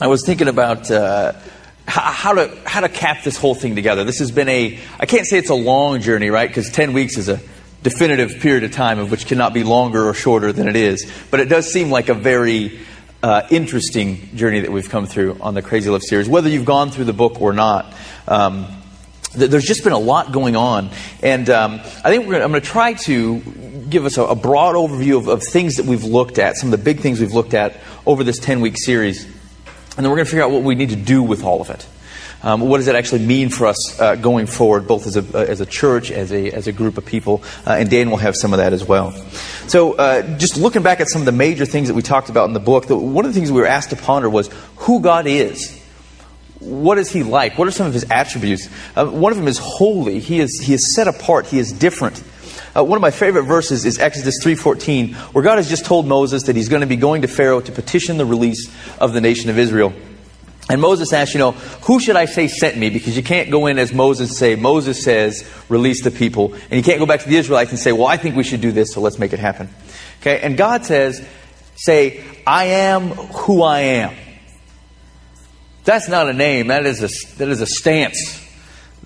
I was thinking about how to cap this whole thing together. This has been I can't say it's a long journey, right? Because 10 weeks is a definitive period of time of which cannot be longer or shorter than it is. But it does seem like a very interesting journey that we've come through on the Crazy Love series, whether you've gone through the book or not. There's just been a lot going on. And I think I'm going to try to give us a broad overview of things that we've looked at, some of the big things we've looked at over this 10-week series. And then we're going to figure out what we need to do with all of it. What does it actually mean for us going forward, both as a church, as a group of people? And Dan will have some of that as well. So just looking back at some of the major things that we talked about in the book, one of the things we were asked to ponder was who God is. What is He like? What are some of His attributes? One of them is holy. He is set apart. He is different. One of my favorite verses is Exodus 3:14, where God has just told Moses that He's going to be going to Pharaoh to petition the release of the nation of Israel. And Moses asks, who should I say sent me? Because you can't go in as Moses and say, Moses says, release the people. And you can't go back to the Israelites and say, well, I think we should do this, so let's make it happen. Okay? And God says, say, I am who I am. That's not a name. That is a stance.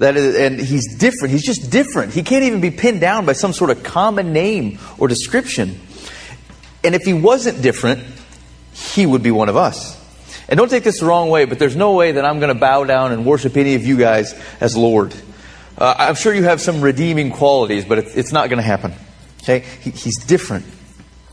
And He's different. He's just different. He can't even be pinned down by some sort of common name or description. And if He wasn't different, He would be one of us. And don't take this the wrong way, but there's no way that I'm going to bow down and worship any of you guys as Lord. I'm sure you have some redeeming qualities, but it's not going to happen. Okay? He's different.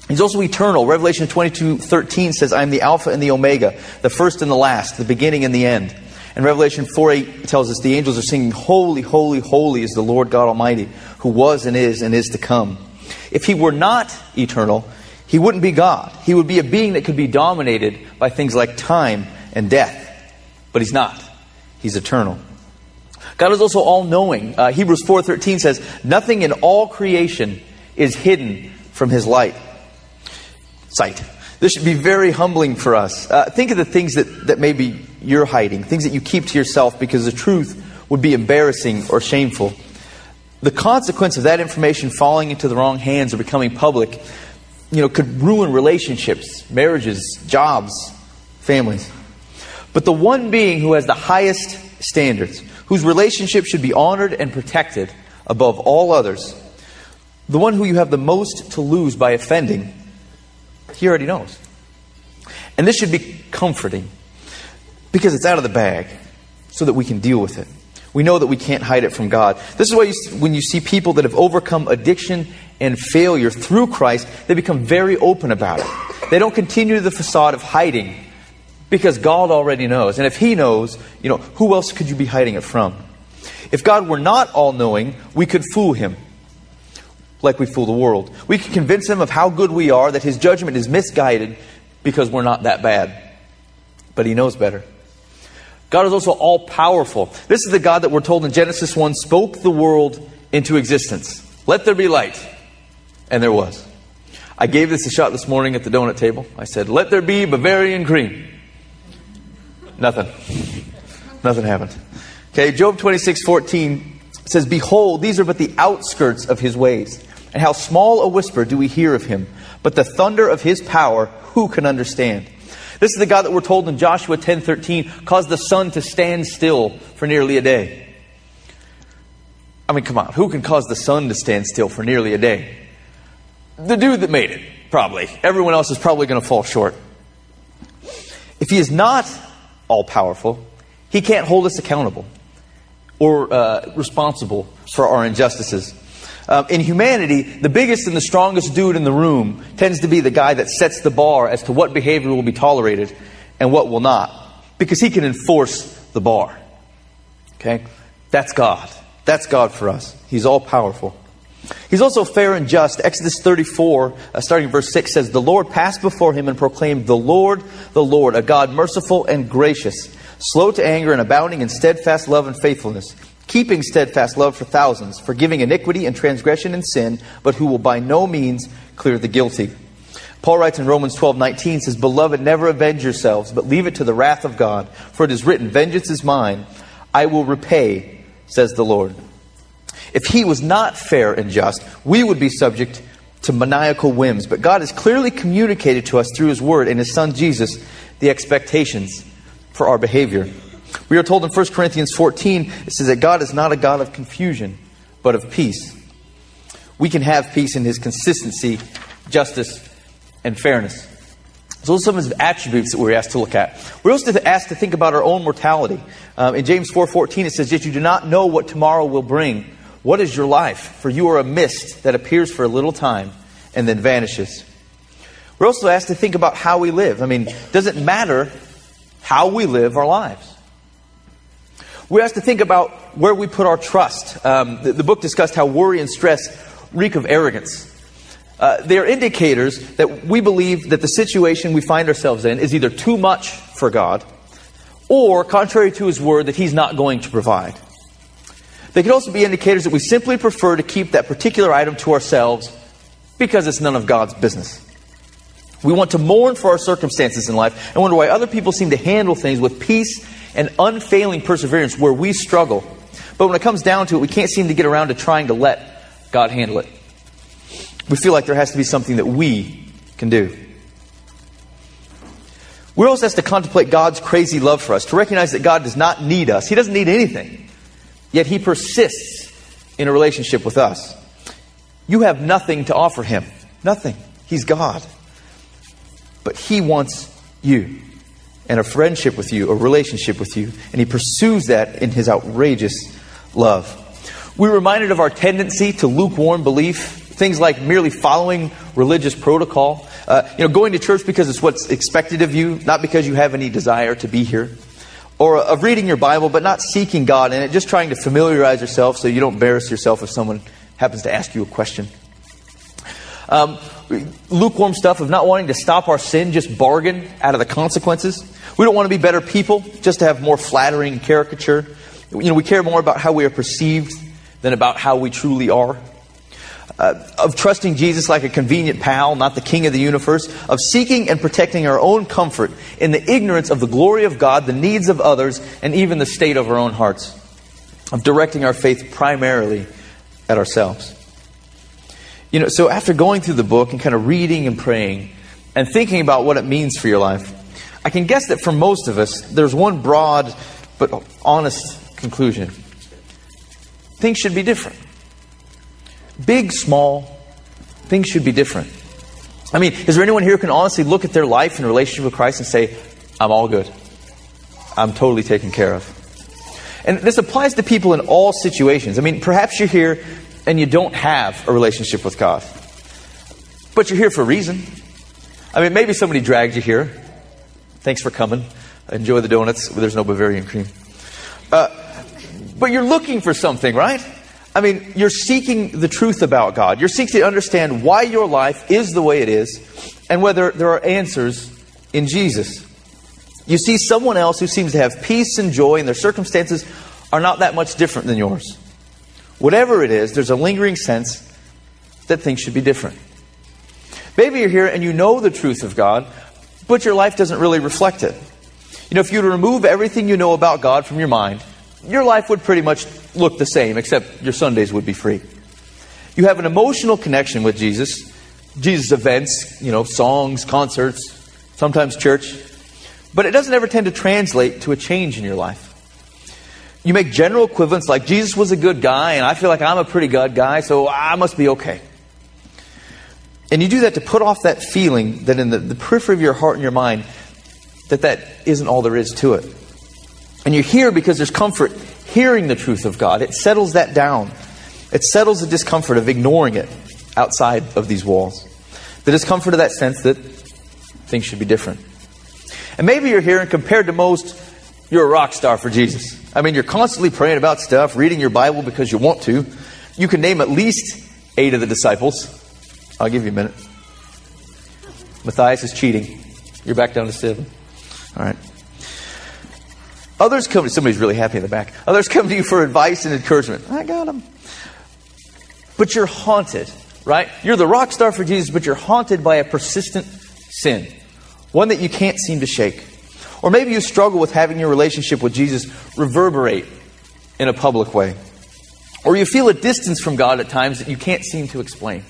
He's also eternal. Revelation 22:13 says, I am the Alpha and the Omega, the first and the last, the beginning and the end. And Revelation 4:8 tells us the angels are singing, holy, holy, holy is the Lord God Almighty, who was and is to come. If He were not eternal, He wouldn't be God. He would be a being that could be dominated by things like time and death. But He's not. He's eternal. God is also all-knowing. Hebrews 4:13 says, nothing in all creation is hidden from His light. Sight. This should be very humbling for us. Think of the things that maybe you're hiding, things that you keep to yourself because the truth would be embarrassing or shameful. The consequence of that information falling into the wrong hands or becoming public, could ruin relationships, marriages, jobs, families. But the one being who has the highest standards, whose relationship should be honored and protected above all others, the one who you have the most to lose by offending, He already knows. And this should be comforting because it's out of the bag so that we can deal with it. We know that we can't hide it from God. This is why when you see people that have overcome addiction and failure through Christ, they become very open about it. They don't continue the facade of hiding because God already knows. And if He knows, who else could you be hiding it from? If God were not all-knowing, we could fool Him. Like we fool the world. We can convince Him of how good we are, that His judgment is misguided because we're not that bad. But He knows better. God is also all-powerful. This is the God that we're told in Genesis 1, spoke the world into existence. Let there be light. And there was. I gave this a shot this morning at the donut table. I said, let there be Bavarian cream. Nothing. Nothing happened. Okay, Job 26:14 says, behold, these are but the outskirts of His ways. And how small a whisper do we hear of Him? But the thunder of His power, who can understand? This is the God that we're told in Joshua 10:13, caused the sun to stand still for nearly a day. I mean, come on, who can cause the sun to stand still for nearly a day? The dude that made it, probably. Everyone else is probably going to fall short. If He is not all-powerful, He can't hold us accountable or responsible for our injustices. In humanity, the biggest and the strongest dude in the room tends to be the guy that sets the bar as to what behavior will be tolerated and what will not, because he can enforce the bar. Okay? That's God. That's God for us. He's all-powerful. He's also fair and just. Exodus 34, starting in verse 6, says, the Lord passed before Him and proclaimed, the Lord, a God merciful and gracious, slow to anger and abounding in steadfast love and faithfulness, keeping steadfast love for thousands, forgiving iniquity and transgression and sin, but who will by no means clear the guilty. Paul writes in Romans 12:19, says, beloved, never avenge yourselves, but leave it to the wrath of God, for it is written, vengeance is mine, I will repay, says the Lord. If He was not fair and just, we would be subject to maniacal whims. But God has clearly communicated to us through His Word and His Son Jesus the expectations for our behavior. We are told in 1 Corinthians 14, it says that God is not a God of confusion, but of peace. We can have peace in his consistency, justice, and fairness. So those are some of his attributes that we're asked to look at. We're also asked to think about our own mortality. In James 4:14, it says, "Yet you do not know what tomorrow will bring. What is your life? For you are a mist that appears for a little time and then vanishes." We're also asked to think about how we live. I mean, does it matter how we live our lives? We're asked to think about where we put our trust. The book discussed how worry and stress reek of arrogance. They are indicators that we believe that the situation we find ourselves in is either too much for God or, contrary to his word, that he's not going to provide. They can also be indicators that we simply prefer to keep that particular item to ourselves because it's none of God's business. We want to mourn for our circumstances in life and wonder why other people seem to handle things with peace and unfailing perseverance where we struggle. But when it comes down to it, we can't seem to get around to trying to let God handle it. We feel like there has to be something that we can do. We're also asked to contemplate God's crazy love for us, to recognize that God does not need us. He doesn't need anything. Yet he persists in a relationship with us. You have nothing to offer him. Nothing. He's God. But he wants you and a friendship with you, a relationship with you. And he pursues that in his outrageous love. We're reminded of our tendency to lukewarm belief. Things like merely following religious protocol. Going to church because it's what's expected of you, not because you have any desire to be here. Or of reading your Bible, but not seeking God in it, just trying to familiarize yourself so you don't embarrass yourself if someone happens to ask you a question. Lukewarm stuff of not wanting to stop our sin, just bargain out of the consequences. We don't want to be better people, just to have more flattering caricature. We care more about how we are perceived than about how we truly are. Of trusting Jesus like a convenient pal, not the king of the universe, of seeking and protecting our own comfort in the ignorance of the glory of God, the needs of others, and even the state of our own hearts, of directing our faith primarily at ourselves. So after going through the book and kind of reading and praying and thinking about what it means for your life, I can guess that for most of us, there's one broad but honest conclusion. Things should be different. Big, small, things should be different. I mean, is there anyone here who can honestly look at their life and relationship with Christ and say, I'm all good. I'm totally taken care of. And this applies to people in all situations. I mean, perhaps you're here and you don't have a relationship with God. But you're here for a reason. I mean, maybe somebody dragged you here. Thanks for coming. Enjoy the donuts. There's no Bavarian cream. But you're looking for something, right? I mean, you're seeking the truth about God. You're seeking to understand why your life is the way it is and whether there are answers in Jesus. You see someone else who seems to have peace and joy, and their circumstances are not that much different than yours. Whatever it is, there's a lingering sense that things should be different. Maybe you're here and you know the truth of God, but your life doesn't really reflect it. If you were to remove everything you know about God from your mind, your life would pretty much look the same, except your Sundays would be free. You have an emotional connection with Jesus. Jesus events, songs, concerts, sometimes church. But it doesn't ever tend to translate to a change in your life. You make general equivalents like Jesus was a good guy, and I feel like I'm a pretty good guy, so I must be okay. And you do that to put off that feeling that in the periphery of your heart and your mind, that isn't all there is to it. And you're here because there's comfort hearing the truth of God. It settles that down. It settles the discomfort of ignoring it outside of these walls. The discomfort of that sense that things should be different. And maybe you're here and compared to most, you're a rock star for Jesus. I mean, you're constantly praying about stuff, reading your Bible because you want to. You can name at least 8 of the disciples. I'll give you a minute. Matthias is cheating. You're back down to 7. All right. Others come to somebody's really happy in the back. Others come to you for advice and encouragement. I got them. But you're haunted, right? You're the rock star for Jesus, but you're haunted by a persistent sin, one that you can't seem to shake. Or maybe you struggle with having your relationship with Jesus reverberate in a public way. Or you feel a distance from God at times that you can't seem to explain.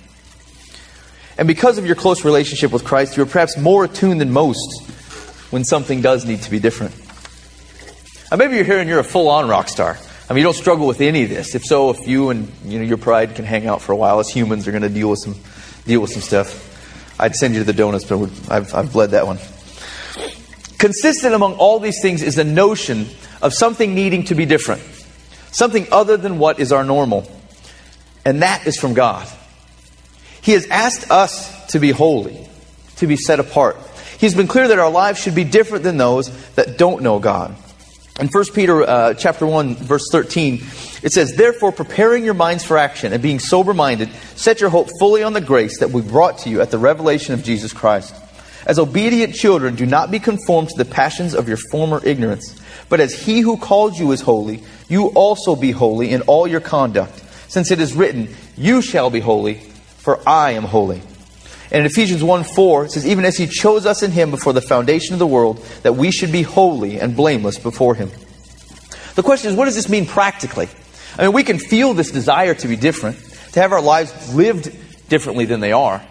And because of your close relationship with Christ, you're perhaps more attuned than most when something does need to be different. And maybe you're here and you're a full-on rock star. I mean, you don't struggle with any of this. If so, if you and your pride can hang out for a while, as humans are going to deal with some stuff, I'd send you to the donuts, but I've bled that one. Consistent among all these things is the notion of something needing to be different, something other than what is our normal, and that is from God. He has asked us to be holy, to be set apart. He's been clear that our lives should be different than those that don't know God. In 1 Peter chapter 1, verse 13, it says, "Therefore, preparing your minds for action and being sober-minded, set your hope fully on the grace that will be brought to you at the revelation of Jesus Christ. As obedient children, do not be conformed to the passions of your former ignorance. But as He who called you is holy, you also be holy in all your conduct. Since it is written, 'You shall be holy, for I am holy.'" And in Ephesians 1:4, it says, "Even as He chose us in Him before the foundation of the world, that we should be holy and blameless before Him." The question is, what does this mean practically? I mean, we can feel this desire to be different, to have our lives lived differently than they are.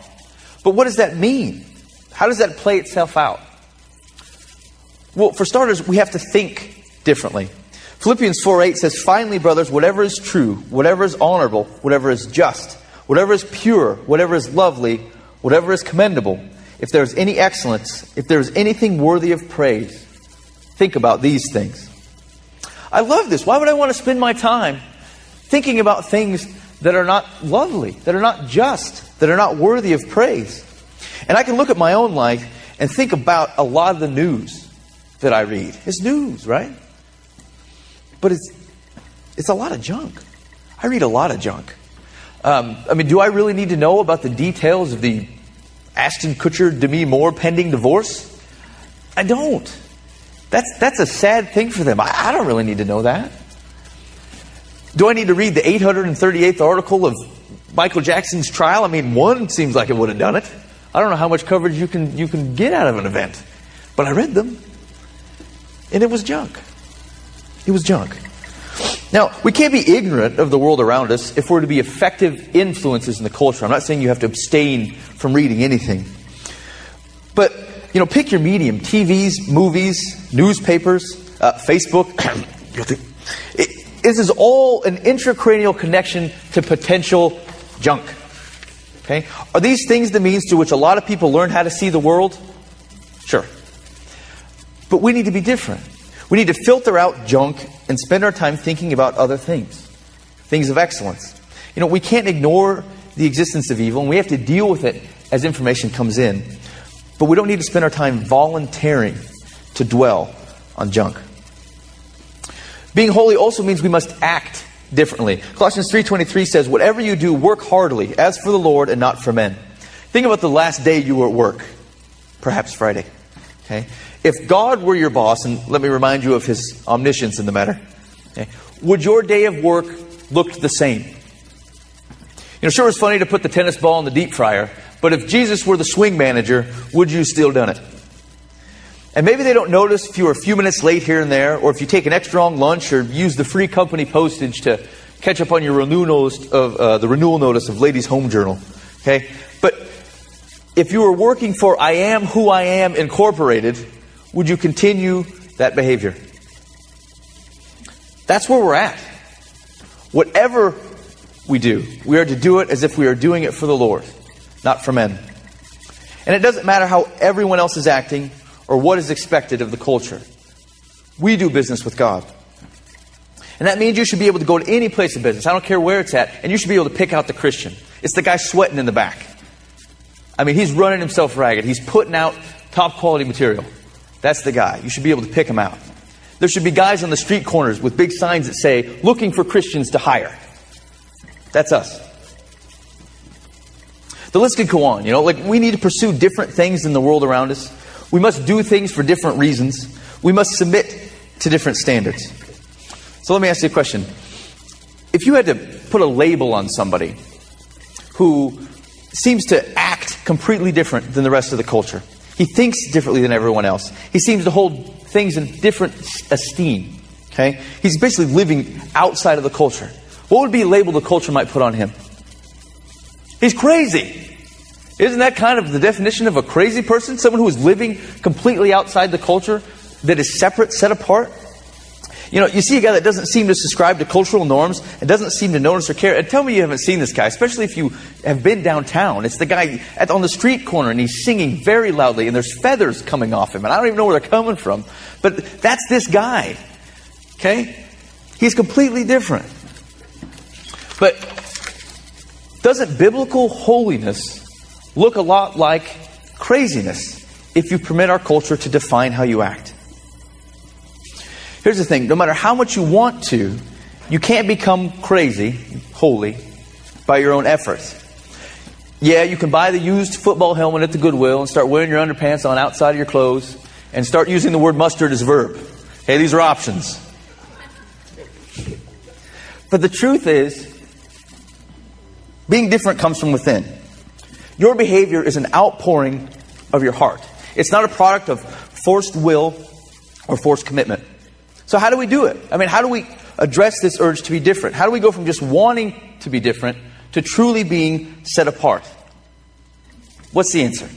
But what does that mean? How does that play itself out? Well, for starters, we have to think differently. Philippians 4:8 says, "Finally, brothers, whatever is true, whatever is honorable, whatever is just, whatever is pure, whatever is lovely, whatever is commendable, if there is any excellence, if there is anything worthy of praise, think about these things." I love this. Why would I want to spend my time thinking about things that are not lovely, that are not just, that are not worthy of praise? And I can look at my own life and think about a lot of the news that I read. It's news, right? But it's a lot of junk. I read a lot of junk. I mean, do I really need to know about the details of the Ashton Kutcher, Demi Moore pending divorce? I don't. That's a sad thing for them. I don't really need to know that. Do I need to read the 838th article of Michael Jackson's trial? I mean, one seems like it would have done it. I don't know how much coverage you can get out of an event, but I read them, and it was junk. It was junk. Now, we can't be ignorant of the world around us if we're to be effective influences in the culture. I'm not saying you have to abstain from reading anything. But, you know, pick your medium. TVs, movies, newspapers, Facebook. This is all an intracranial connection to potential junk. Okay? Are these things the means to which a lot of people learn how to see the world? Sure. But we need to be different. We need to filter out junk and spend our time thinking about other things, things of excellence. You know, we can't ignore the existence of evil, and we have to deal with it as information comes in. But we don't need to spend our time volunteering to dwell on junk. Being holy also means we must act differently. Colossians 3:23 says, "Whatever you do, work heartily, as for the Lord and not for men." Think about the last day you were at work, perhaps Friday. Okay? If God were your boss, and let me remind you of His omniscience in the matter, okay, would your day of work look the same? You know, sure, it's funny to put the tennis ball in the deep fryer, but if Jesus were the swing manager, would you still done it? And maybe they don't notice if you were a few minutes late here and there, or if you take an extra long lunch, or use the free company postage to catch up on your renewal notice of Ladies' Home Journal. Okay, but if you were working for I Am Who I Am Incorporated, would you continue that behavior? That's where we're at. Whatever we do, we are to do it as if we are doing it for the Lord, not for men. And it doesn't matter how everyone else is acting or what is expected of the culture. We do business with God. And that means you should be able to go to any place of business. I don't care where it's at. And you should be able to pick out the Christian. It's the guy sweating in the back. I mean, he's running himself ragged. He's putting out top quality material. That's the guy. You should be able to pick him out. There should be guys on the street corners with big signs that say, "Looking for Christians to hire." That's us. The list could go on. You know, like, we need to pursue different things in the world around us. We must do things for different reasons. We must submit to different standards. So let me ask you a question. If you had to put a label on somebody who seems to act completely different than the rest of the culture, he thinks differently than everyone else, he seems to hold things in different esteem, okay? He's basically living outside of the culture. What would be a label the culture might put on him? He's crazy. Isn't that kind of the definition of a crazy person? Someone who is living completely outside the culture, that is separate, set apart? You know, you see a guy that doesn't seem to subscribe to cultural norms and doesn't seem to notice or care. And tell me you haven't seen this guy, especially if you have been downtown. It's the guy on the street corner, and he's singing very loudly, and there's feathers coming off him, and I don't even know where they're coming from. But that's this guy, okay? He's completely different. But doesn't biblical holiness look a lot like craziness if you permit our culture to define how you act? Here's the thing. No matter how much you want to, you can't become crazy, holy, by your own efforts. Yeah, you can buy the used football helmet at the Goodwill and start wearing your underpants on outside of your clothes and start using the word mustard as a verb. Hey, these are options. But the truth is, being different comes from within. Your behavior is an outpouring of your heart. It's not a product of forced will or forced commitment. So how do we do it? I mean, how do we address this urge to be different? How do we go from just wanting to be different to truly being set apart? What's the answer?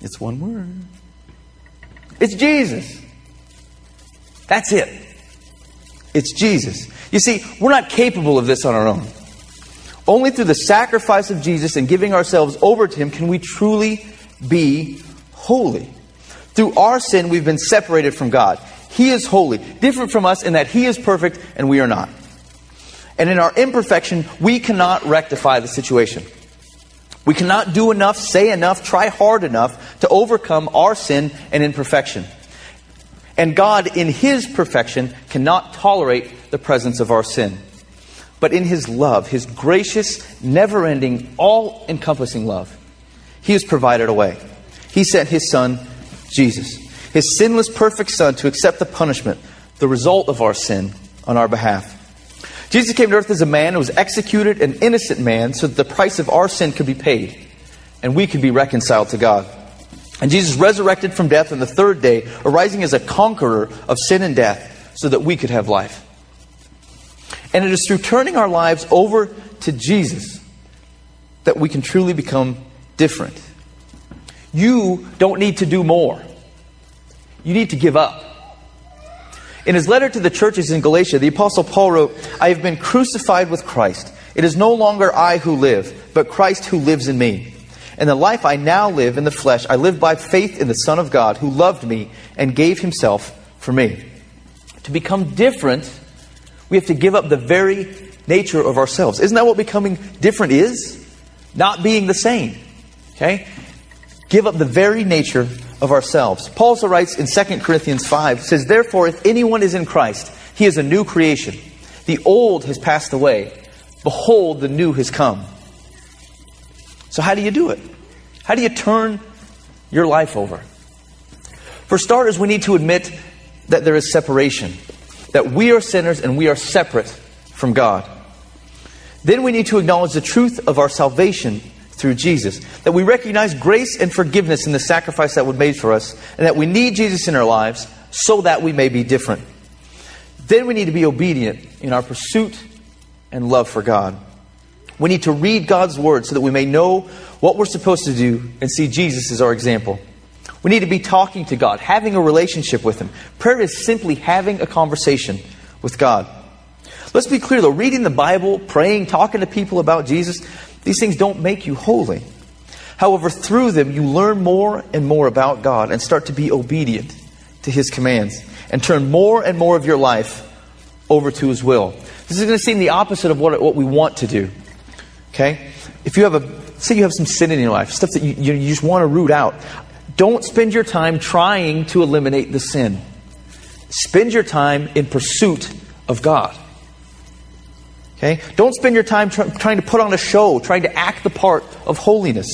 It's one word. It's Jesus. That's it. It's Jesus. You see, we're not capable of this on our own. Only through the sacrifice of Jesus and giving ourselves over to Him can we truly be holy. Through our sin, we've been separated from God. He is holy, different from us in that He is perfect and we are not. And in our imperfection, we cannot rectify the situation. We cannot do enough, say enough, try hard enough to overcome our sin and imperfection. And God, in His perfection, cannot tolerate the presence of our sin. But in His love, His gracious, never-ending, all-encompassing love, He has provided a way. He sent His Son, Jesus, His sinless, perfect Son, to accept the punishment, the result of our sin, on our behalf. Jesus came to earth as a man who was executed, an innocent man, so that the price of our sin could be paid, and we could be reconciled to God. And Jesus resurrected from death on the third day, arising as a conqueror of sin and death, so that we could have life. And it is through turning our lives over to Jesus that we can truly become different. You don't need to do more. You need to give up. In his letter to the churches in Galatia, the Apostle Paul wrote, "I have been crucified with Christ. It is no longer I who live, but Christ who lives in me. And the life I now live in the flesh, I live by faith in the Son of God who loved me and gave himself for me." To become different, we have to give up the very nature of ourselves. Isn't that what becoming different is? Not being the same. Okay? Give up the very nature of ourselves. Paul also writes in 2 Corinthians 5, says, "Therefore, if anyone is in Christ, he is a new creation. The old has passed away. Behold, the new has come." So how do you do it? How do you turn your life over? For starters, we need to admit that there is separation. That we are sinners and we are separate from God. Then we need to acknowledge the truth of our salvation through Jesus. That we recognize grace and forgiveness in the sacrifice that was made for us. And that we need Jesus in our lives so that we may be different. Then we need to be obedient in our pursuit and love for God. We need to read God's Word so that we may know what we're supposed to do and see Jesus as our example. We need to be talking to God, having a relationship with Him. Prayer is simply having a conversation with God. Let's be clear though, reading the Bible, praying, talking to people about Jesus, these things don't make you holy. However, through them you learn more and more about God and start to be obedient to His commands and turn more and more of your life over to His will. This is going to seem the opposite of what we want to do. Okay? If you have say you have some sin in your life, stuff that you just want to root out. Don't spend your time trying to eliminate the sin. Spend your time in pursuit of God. Okay? Don't spend your time trying to put on a show, trying to act the part of holiness.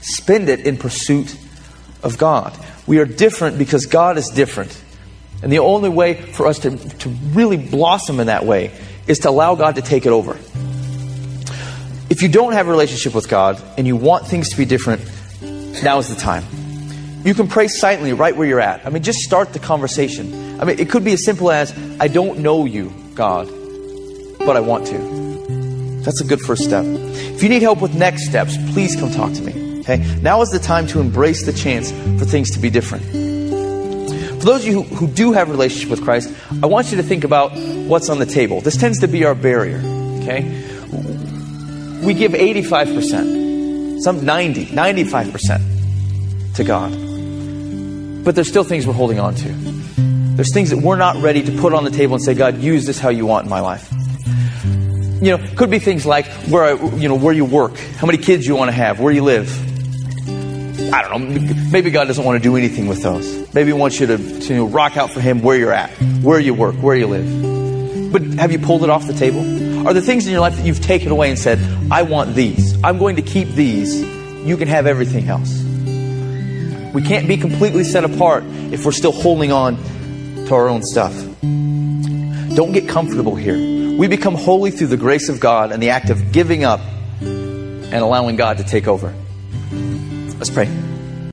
Spend it in pursuit of God. We are different because God is different. And the only way for us to really blossom in that way is to allow God to take it over. If you don't have a relationship with God and you want things to be different, now is the time. You can pray silently right where you're at. I mean, just start the conversation. I mean, it could be as simple as, "I don't know you, God, but I want to." That's a good first step. If you need help with next steps, please come talk to me. Okay? Now is the time to embrace the chance for things to be different. For For those of you who do have a relationship with Christ, I want you to think about what's on the table. This tends to be our barrier, okay? We give 85%, some 90, 95% to God. But there's still things we're holding on to. There's things that we're not ready to put on the table and say, God, use this how you want in my life. You know, could be things like where you work, how many kids you want to have, where you live. I don't know. Maybe God doesn't want to do anything with those. Maybe He wants you to rock out for Him where you're at, where you work, where you live. But have you pulled it off the table? Are there things in your life that you've taken away and said, I want these. I'm going to keep these. You can have everything else. We can't be completely set apart if we're still holding on to our own stuff. Don't get comfortable here. We become holy through the grace of God and the act of giving up and allowing God to take over. Let's pray.